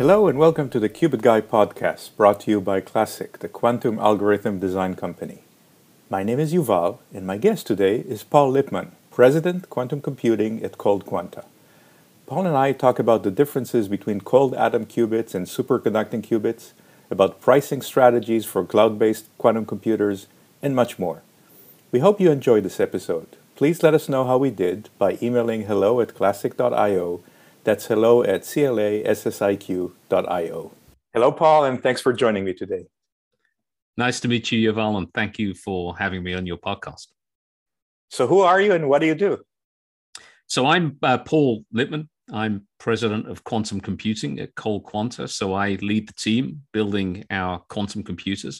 Hello and welcome to the Qubit Guy podcast, brought to you by Classiq, the quantum algorithm design company. My name is Yuval, and my guest today is Paul Lipman, President, Quantum Computing at ColdQuanta. Paul and I talk about the differences between cold atom qubits and superconducting qubits, about pricing strategies for cloud-based quantum computers, and much more. We hope you enjoyed this episode. Please let us know how we did by emailing hello@classiq.io. That's hello@classiq.io. Hello, Paul, and thanks for joining me today. Nice to meet you, Yuval, and thank you for having me on your podcast. So who are you and what do you do? So I'm Paul Lipman. I'm president of quantum computing at ColdQuanta. So I lead the team building our quantum computers.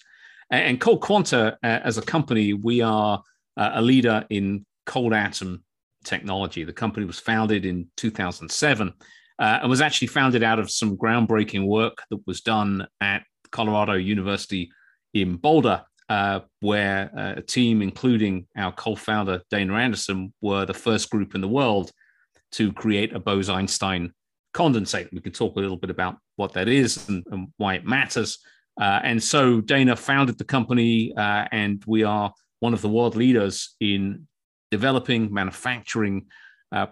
And ColdQuanta, as a company, we are a leader in cold atom technology. The company was founded in 2007 and was actually founded out of some groundbreaking work that was done at Colorado University in Boulder, where a team, including our co-founder Dana Anderson, were the first group in the world to create a Bose-Einstein condensate. We could talk a little bit about what that is and why it matters. And so Dana founded the company, and we are one of the world leaders in developing, manufacturing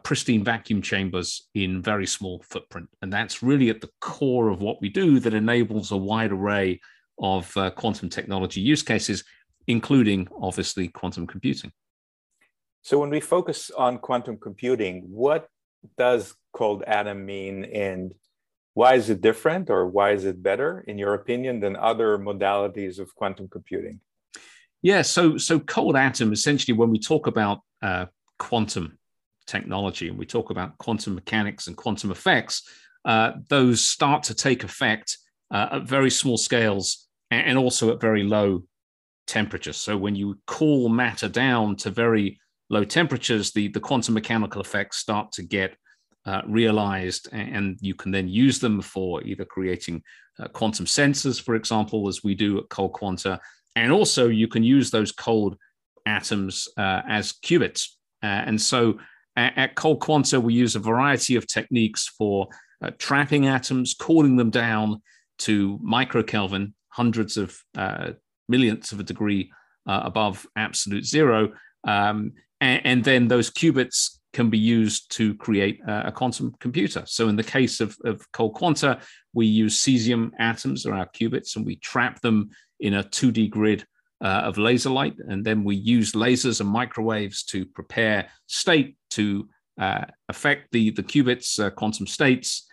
pristine vacuum chambers in very small footprint. And that's really at the core of what we do, that enables a wide array of quantum technology use cases, including, obviously, quantum computing. So when we focus on quantum computing, what does cold atom mean, and why is it different, or why is it better, in your opinion, than other modalities of quantum computing? Yeah, so cold atom, essentially, when we talk about quantum technology and we talk about quantum mechanics and quantum effects, those start to take effect at very small scales and also at very low temperatures. So when you cool matter down to very low temperatures, the quantum mechanical effects start to get realized, and you can then use them for either creating quantum sensors, for example, as we do at ColdQuanta. And also, you can use those cold atoms as qubits. And so at ColdQuanta, we use a variety of techniques for trapping atoms, cooling them down to microkelvin, hundreds of millionths of a degree above absolute zero. And then those qubits can be used to create a quantum computer. So in the case of ColdQuanta, we use cesium atoms, or our qubits, and we trap them in a 2D grid of laser light. And then we use lasers and microwaves to prepare state to affect the qubits, quantum states,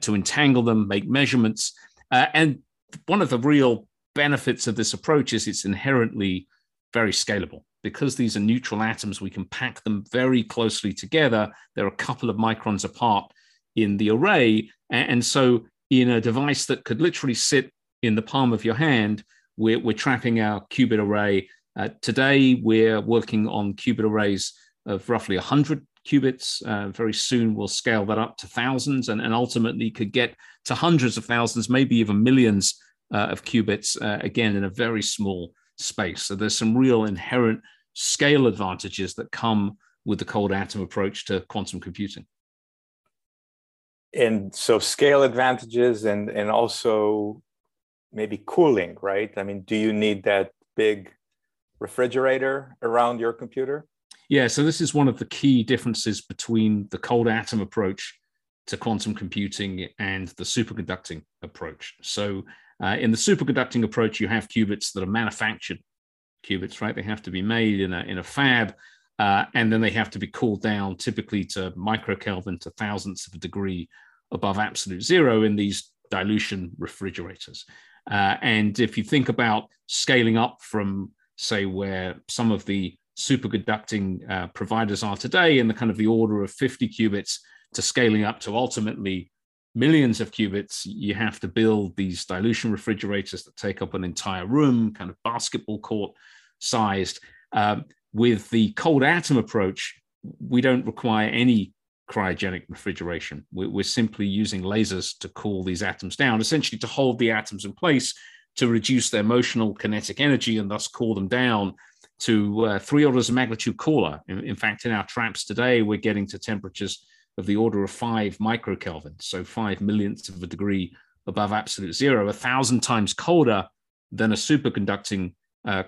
to entangle them, make measurements. And one of the real benefits of this approach is it's inherently very scalable. Because these are neutral atoms, we can pack them very closely together. They're a couple of microns apart in the array. And so in a device that could literally sit in the palm of your hand, we're trapping our qubit array. Today, we're working on qubit arrays of roughly 100 qubits. Very soon, we'll scale that up to thousands and ultimately could get to hundreds of thousands, maybe even millions of qubits, again, in a very small space. So there's some real inherent scale advantages that come with the cold atom approach to quantum computing. And so scale advantages and also maybe cooling, right? I mean, do you need that big refrigerator around your computer? Yeah, so this is one of the key differences between the cold atom approach to quantum computing and the superconducting approach. So in the superconducting approach, you have qubits that are manufactured qubits, right? They have to be made in a fab, and then they have to be cooled down typically to microkelvin, to thousandths of a degree above absolute zero in these dilution refrigerators. And if you think about scaling up from, say, where some of the superconducting providers are today in the kind of the order of 50 qubits to scaling up to ultimately millions of qubits, you have to build these dilution refrigerators that take up an entire room, kind of basketball court sized. With the cold atom approach, we don't require any cryogenic refrigeration. We're simply using lasers to cool these atoms down, essentially to hold the atoms in place, to reduce their motional kinetic energy and thus cool them down to 3 orders of magnitude cooler. In fact, in our traps today, we're getting to temperatures of the order of 5 microkelvin, so 5 millionths of a degree above absolute zero, 1,000 times colder than a superconducting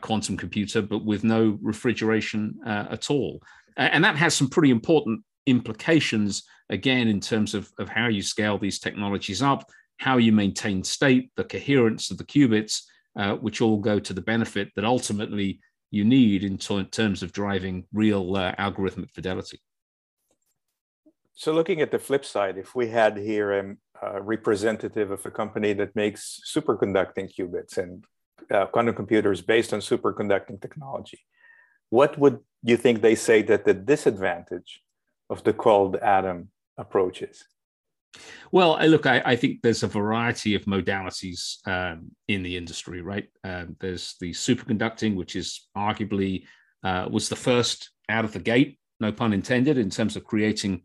quantum computer, but with no refrigeration at all. And that has some pretty important implications, again, in terms of how you scale these technologies up, how you maintain state, the coherence of the qubits, which all go to the benefit that ultimately you need in terms of driving real algorithmic fidelity. So looking at the flip side, if we had here a representative of a company that makes superconducting qubits and quantum computers based on superconducting technology, what would you think they say that the disadvantage of the cold atom approach is? Well, look, I think there's a variety of modalities in the industry, right? There's the superconducting, which is arguably was the first out of the gate, no pun intended, in terms of creating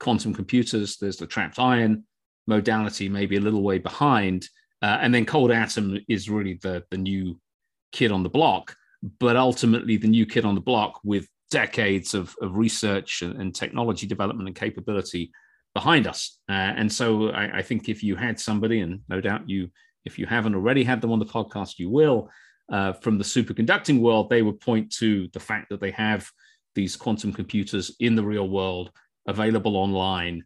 quantum computers. There's the trapped ion modality, maybe a little way behind. And then cold atom is really the new kid on the block, but ultimately the new kid on the block with decades of research and technology development and capability behind us. And so I think if you had somebody, and no doubt you, if you haven't already had them on the podcast, you will, from the superconducting world, they would point to the fact that they have these quantum computers in the real world available online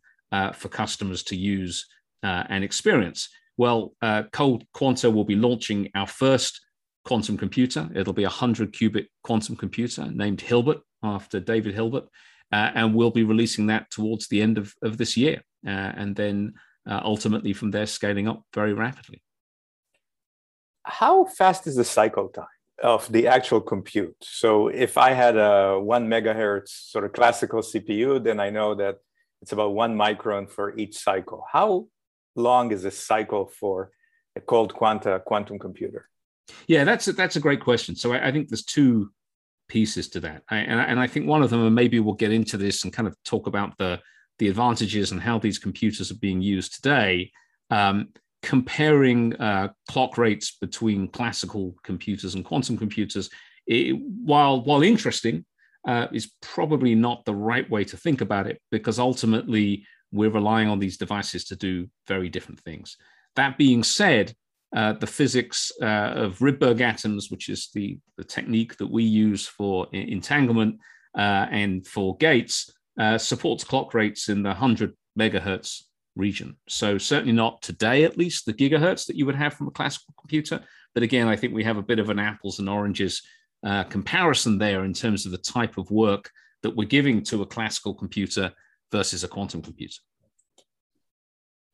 for customers to use and experience. Well, ColdQuanta will be launching our first quantum computer. It'll be a 100-qubit quantum computer named Hilbert, after David Hilbert. And we'll be releasing that towards the end of this year. And then ultimately from there, scaling up very rapidly. How fast is the cycle time of the actual compute? So if I had a 1 megahertz sort of classical CPU, then I know that it's about 1 micron for each cycle. How long is a cycle for a ColdQuanta quantum computer? Yeah, that's a great question. So I think there's two pieces to that. And I think one of them, and maybe we'll get into this and kind of talk about the advantages and how these computers are being used today, comparing clock rates between classical computers and quantum computers, while interesting, is probably not the right way to think about it, because ultimately we're relying on these devices to do very different things. That being said, the physics of Rydberg atoms, which is the technique that we use for entanglement and for gates, supports clock rates in the 100 megahertz region. So certainly not today, at least, the gigahertz that you would have from a classical computer. But again, I think we have a bit of an apples and oranges comparison there in terms of the type of work that we're giving to a classical computer versus a quantum computer.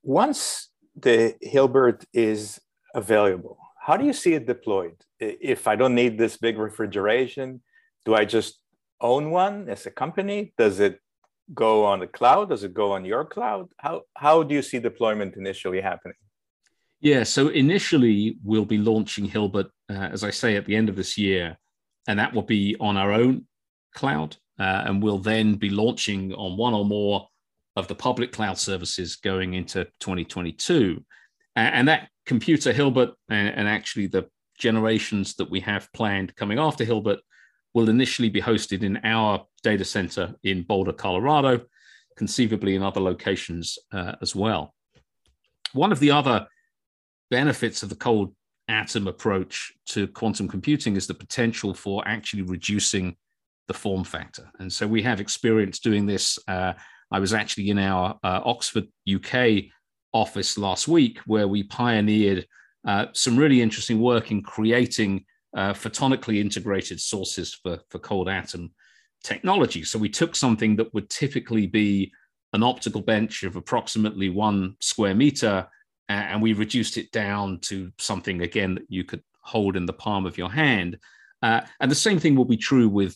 Once the Hilbert is available, how do you see it deployed? If I don't need this big refrigeration, do I just own one as a company? Does it go on the cloud? Does it go on your cloud? How do you see deployment initially happening? Yeah, so initially we'll be launching Hilbert, as I say, at the end of this year, and that will be on our own cloud, and we'll then be launching on one or more of the public cloud services going into 2022. And that computer Hilbert, and actually the generations that we have planned coming after Hilbert, will initially be hosted in our data center in Boulder, Colorado, conceivably in other locations as well. One of the other benefits of the cold atom approach to quantum computing is the potential for actually reducing the form factor. And so we have experience doing this. I was actually in our Oxford, UK office last week, where we pioneered some really interesting work in creating photonically integrated sources for cold atom technology. So we took something that would typically be an optical bench of approximately 1 square meter, and we reduced it down to something, again, that you could hold in the palm of your hand. And the same thing will be true with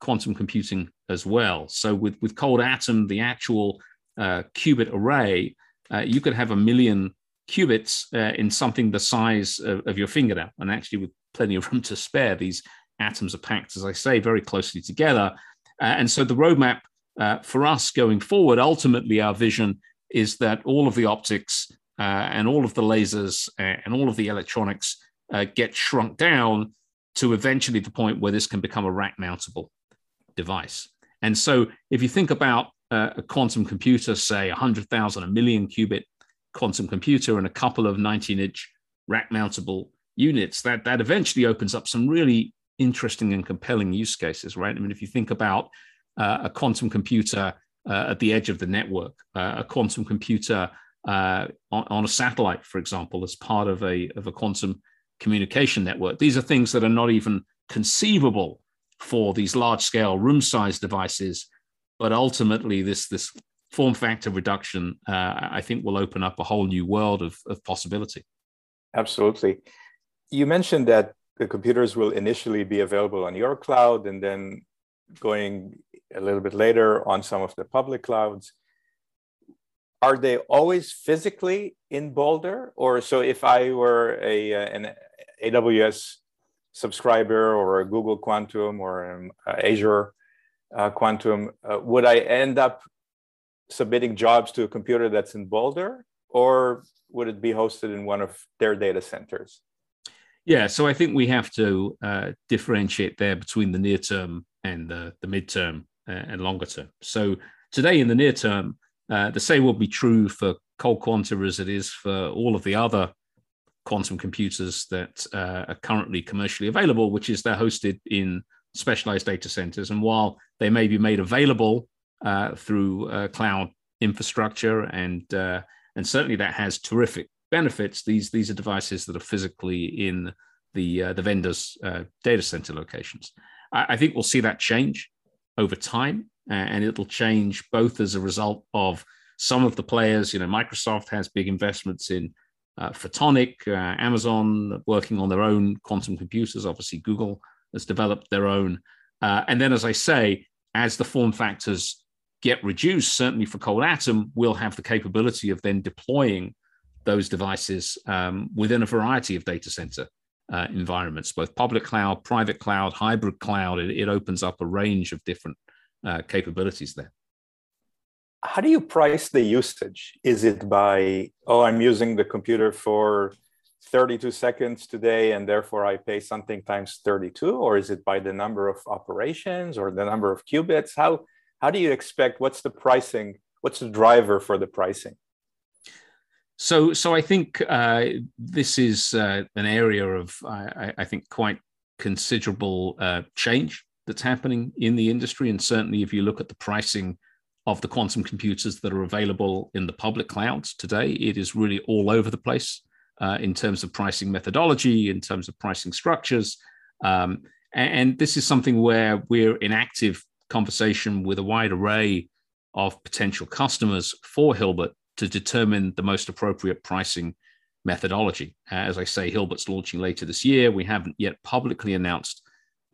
quantum computing as well. So with cold atom, the actual qubit array, you could have 1 million qubits in something the size of your fingernail. And actually, with plenty of room to spare, these atoms are packed, as I say, very closely together. And so the roadmap for us going forward, ultimately our vision is that all of the optics and all of the lasers and all of the electronics get shrunk down to eventually the point where this can become a rack-mountable device. And so if you think about a quantum computer, say 100,000, 1 million qubit quantum computer and a couple of 19-inch rack-mountable units, that eventually opens up some really interesting and compelling use cases, right? I mean, if you think about a quantum computer at the edge of the network, a quantum computer on a satellite, for example, as part of a quantum communication network. These are things that are not even conceivable for these large-scale room-sized devices, but ultimately this form factor reduction, I think, will open up a whole new world of possibility. Absolutely. You mentioned that the computers will initially be available on your cloud and then going a little bit later on some of the public clouds. Are they always physically in Boulder? Or so if I were an AWS subscriber or a Google Quantum or Azure Quantum, would I end up submitting jobs to a computer that's in Boulder, or would it be hosted in one of their data centers? Yeah, so I think we have to differentiate there between the near term and the midterm and longer term. So today in the near term, the same will be true for ColdQuanta as it is for all of the other quantum computers that are currently commercially available, which is they're hosted in specialized data centers. And while they may be made available through cloud infrastructure, and certainly that has terrific benefits, these are devices that are physically in the vendor's data center locations. I think we'll see that change over time, and it'll change both as a result of some of the players. You know, Microsoft has big investments in photonic, Amazon working on their own quantum computers. Obviously, Google has developed their own. And then, as I say, as the form factors get reduced, certainly for cold atom, we'll have the capability of then deploying those devices within a variety of data center environments, both public cloud, private cloud, hybrid cloud. It opens up a range of different capabilities there. How do you price the usage? Is it by, oh, I'm using the computer for 32 seconds today, and therefore I pay something times 32? Or is it by the number of operations or the number of qubits? How do you expect, what's the pricing? What's the driver for the pricing? So I think this is an area of, I think, quite considerable change that's happening in the industry. And certainly if you look at the pricing of the quantum computers that are available in the public clouds today, it is really all over the place in terms of pricing methodology, in terms of pricing structures. And this is something where we're in active conversation with a wide array of potential customers for Hilbert to determine the most appropriate pricing methodology. As I say, Hilbert's launching later this year. We haven't yet publicly announced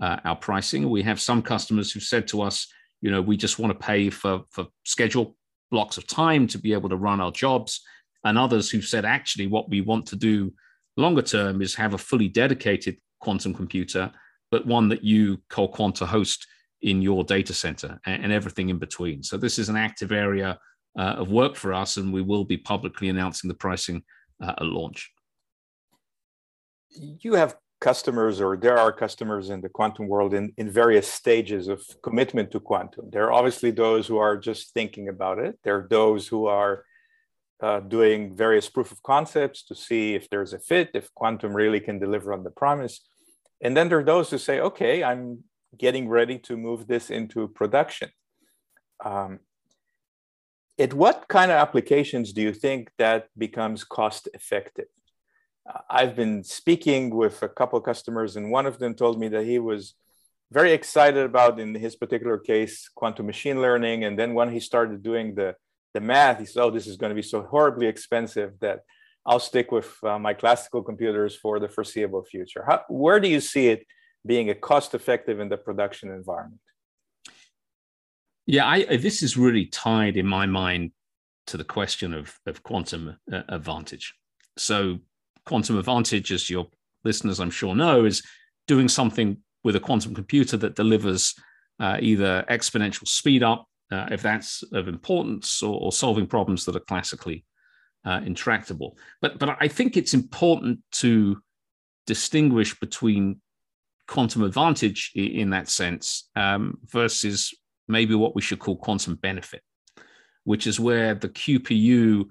our pricing. We have some customers who've said to us, you know, we just want to pay for scheduled blocks of time to be able to run our jobs, and others who've said, actually, what we want to do longer term is have a fully dedicated quantum computer, but one that you ColdQuanta host in your data center, and everything in between. So this is an active area of work for us, and we will be publicly announcing the pricing at launch. You have customers, or there are customers in the quantum world in various stages of commitment to quantum. There are obviously those who are just thinking about it. There are those who are doing various proof of concepts to see if there's a fit, if quantum really can deliver on the promise. And then there are those who say, okay, I'm getting ready to move this into production. At what kind of applications do you think that becomes cost effective? I've been speaking with a couple of customers, and one of them told me that he was very excited about, in his particular case, quantum machine learning. And then when he started doing the math, he said, oh, this is going to be so horribly expensive that I'll stick with my classical computers for the foreseeable future. Where do you see it being a cost effective in the production environment? Yeah, this is really tied in my mind to the question of quantum advantage. So quantum advantage, as your listeners I'm sure know, is doing something with a quantum computer that delivers either exponential speed up, if that's of importance, or solving problems that are classically intractable. But I think it's important to distinguish between quantum advantage in that sense versus maybe what we should call quantum benefit, which is where the QPU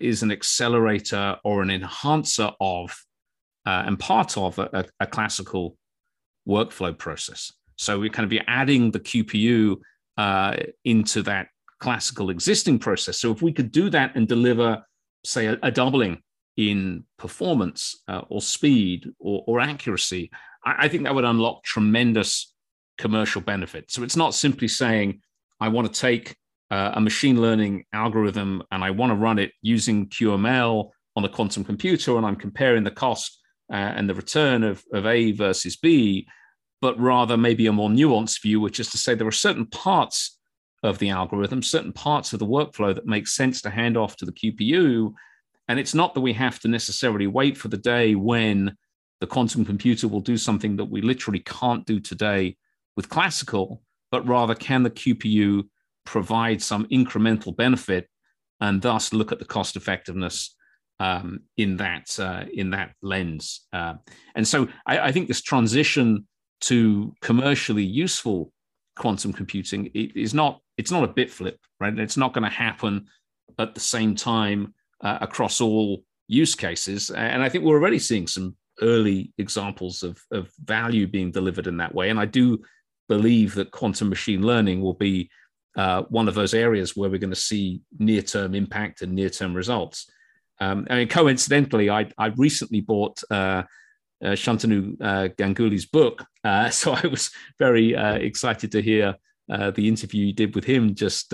is an accelerator or an enhancer of and part of a classical workflow process. So we kind of be adding the QPU into that classical existing process. So if we could do that and deliver, say, a doubling in performance or speed or accuracy, I think that would unlock tremendous commercial benefit. So it's not simply saying, I want to take a machine learning algorithm and I want to run it using QML on a quantum computer, and I'm comparing the cost and the return of A versus B, but rather maybe a more nuanced view, which is to say there are certain parts of the algorithm, certain parts of the workflow that make sense to hand off to the QPU. And it's not that we have to necessarily wait for the day when the quantum computer will do something that we literally can't do today with classical, but rather can the QPU provide some incremental benefit and thus look at the cost effectiveness in that lens. And so I think this transition to commercially useful quantum computing, it's not a bit flip, right? It's not going to happen at the same time across all use cases. And I think we're already seeing some early examples of value being delivered in that way. And I do believe that quantum machine learning will be one of those areas where we're going to see near-term impact and near-term results. I mean, coincidentally, I recently bought Shantanu Ganguly's book. So I was very excited to hear the interview you did with him just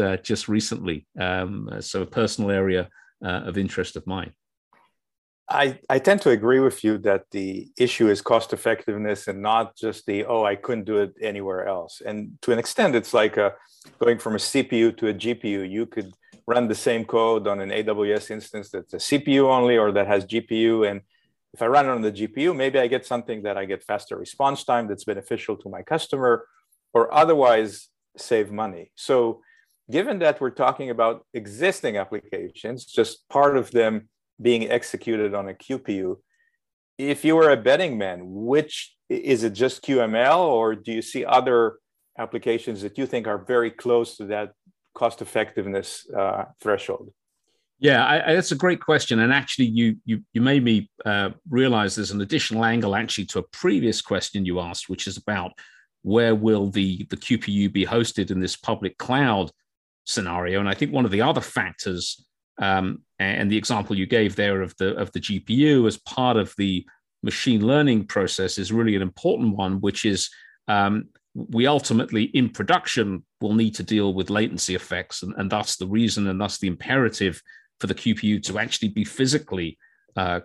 recently. So a personal area of interest of mine. I tend to agree with you that the issue is cost effectiveness and not just the, oh, I couldn't do it anywhere else. And to an extent, it's like going from a CPU to a GPU. You could run the same code on an AWS instance that's a CPU only or that has GPU. And if I run it on the GPU, maybe I get something that I get faster response time that's beneficial to my customer or otherwise save money. So given that we're talking about existing applications, just part of them being executed on a QPU, if you were a betting man, which is it just QML, or do you see other applications that you think are very close to that cost effectiveness threshold? Yeah, that's a great question. And actually, you made me realize there's an additional angle actually to a previous question you asked, which is about where will the QPU be hosted in this public cloud scenario. And I think one of the other factors and the example you gave there of the GPU as part of the machine learning process is really an important one, which is we ultimately in production will need to deal with latency effects, and thus the reason and thus the imperative for the QPU to actually be physically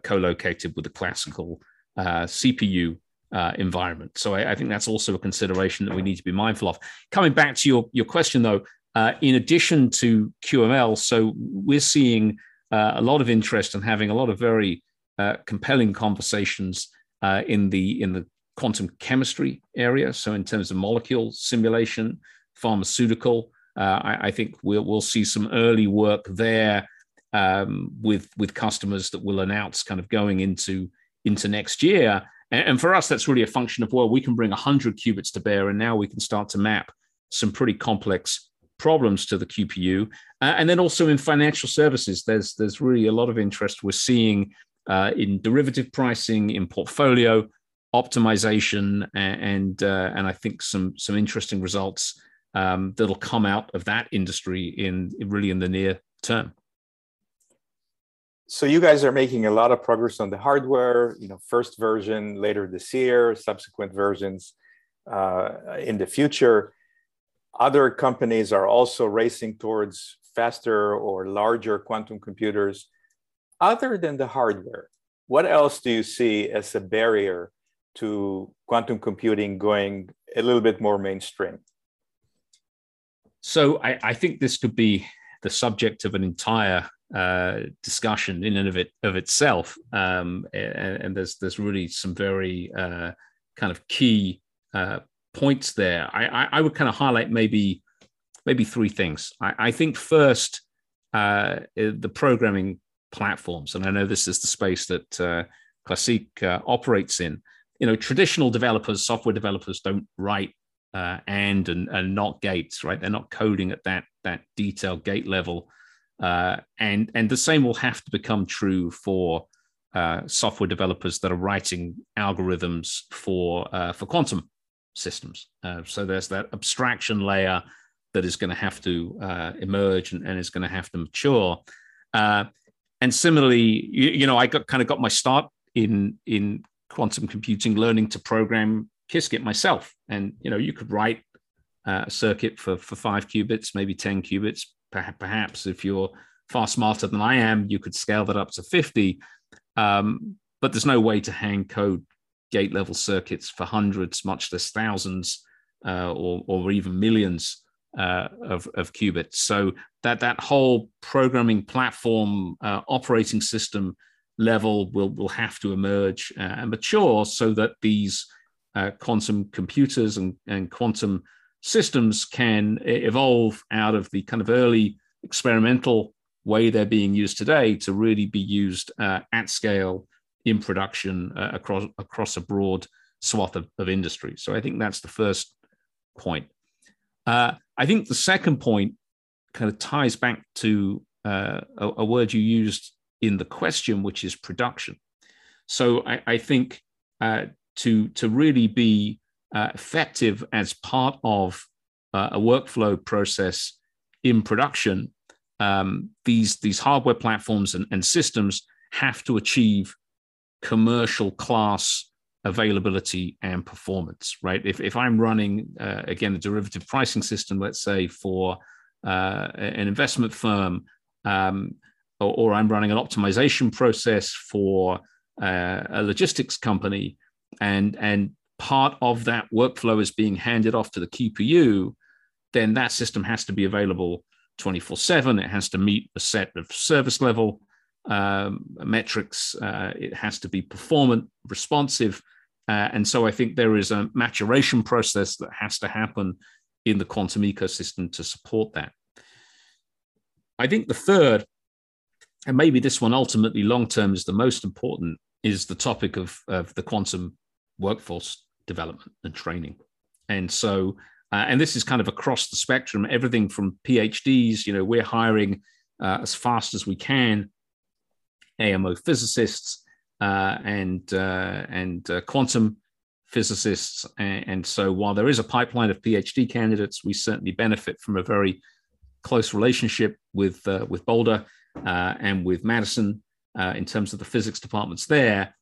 co-located with the classical CPU environment. So I think that's also a consideration that we need to be mindful of. Coming back to your question, though, in addition to QML, so we're seeing a lot of interest and having a lot of very compelling conversations in the quantum chemistry area. So in terms of molecule simulation, pharmaceutical, I think we'll see some early work there with customers that will announce kind of going into next year. And for us, that's really a function of, well, we can bring 100 qubits to bear, and now we can start to map some pretty complex problems to the QPU. And then also in financial services, there's really a lot of interest we're seeing in derivative pricing, in portfolio optimization, and I think some interesting results that'll come out of that industry in the near term. So you guys are making a lot of progress on the hardware, first version later this year, subsequent versions in the future. Other companies are also racing towards faster or larger quantum computers. Other than the hardware, what else do you see as a barrier to quantum computing going a little bit more mainstream? So I think this could be the subject of an entire discussion in and of itself. And there's really some very kind of key points there. I would kind of highlight maybe three things. I think first, the programming platforms, and I know this is the space that Classiq operates in. Traditional developers, software developers, don't write and not gates, right? They're not coding at that detailed gate level And the same will have to become true for software developers that are writing algorithms for quantum systems. So there's that abstraction layer that is going to have to emerge and is going to have to mature. And similarly, you know, I kind of got my start in quantum computing, learning to program Qiskit myself. And you know, you could write a circuit for 5 qubits, maybe 10 qubits. Perhaps if you're far smarter than I am, you could scale that up to 50. But there's no way to hand code gate level circuits for hundreds, much less thousands, or even millions of qubits. So that whole programming platform, operating system level will have to emerge and mature, so that these quantum computers and quantum systems can evolve out of the kind of early experimental way they're being used today to really be used at scale in production across a broad swath of industry. So I think that's the first point. I think the second point kind of ties back to a word you used in the question, which is production. So I think to really be effective as part of a workflow process in production, these hardware platforms and systems have to achieve commercial class availability and performance, right? If I'm running, again, a derivative pricing system, let's say for an investment firm, or I'm running an optimization process for a logistics company, and part of that workflow is being handed off to the QPU, then that system has to be available 24/7. It has to meet a set of service level metrics. It has to be performant, responsive. And so I think there is a maturation process that has to happen in the quantum ecosystem to support that. I think the third, and maybe this one ultimately long-term is the most important, is the topic of the quantum workforce development and training. And so, and this is kind of across the spectrum, everything from PhDs, you know, we're hiring as fast as we can, AMO physicists and quantum physicists. And so while there is a pipeline of PhD candidates, we certainly benefit from a very close relationship with Boulder and with Madison in terms of the physics departments there.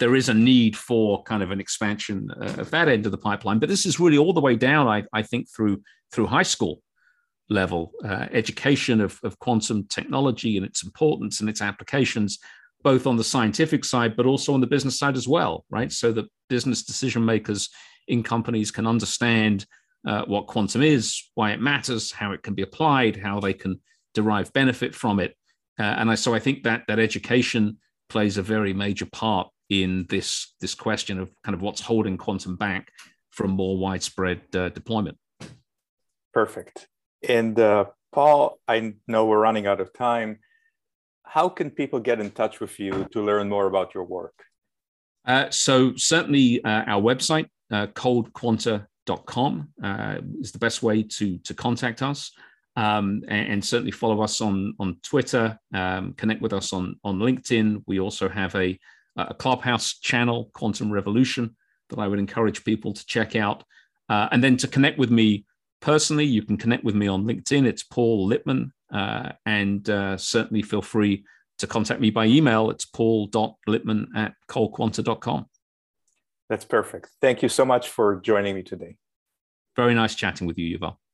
There is a need for kind of an expansion of that end of the pipeline, but this is really all the way down, I think, through high school level education of quantum technology and its importance and its applications, both on the scientific side, but also on the business side as well, right? So that business decision makers in companies can understand what quantum is, why it matters, how it can be applied, how they can derive benefit from it. So I think that education plays a very major part in this question of kind of what's holding quantum back from more widespread deployment. Perfect. And Paul, I know we're running out of time. How can people get in touch with you to learn more about your work? So certainly our website, coldquanta.com is the best way to contact us. And certainly follow us on Twitter, connect with us on LinkedIn. We also have a Clubhouse channel, Quantum Revolution, that I would encourage people to check out. And then to connect with me personally, you can connect with me on LinkedIn. It's Paul Lipman. And certainly feel free to contact me by email. It's paul.lipman@coldquanta.com. That's perfect. Thank you so much for joining me today. Very nice chatting with you, Yuval.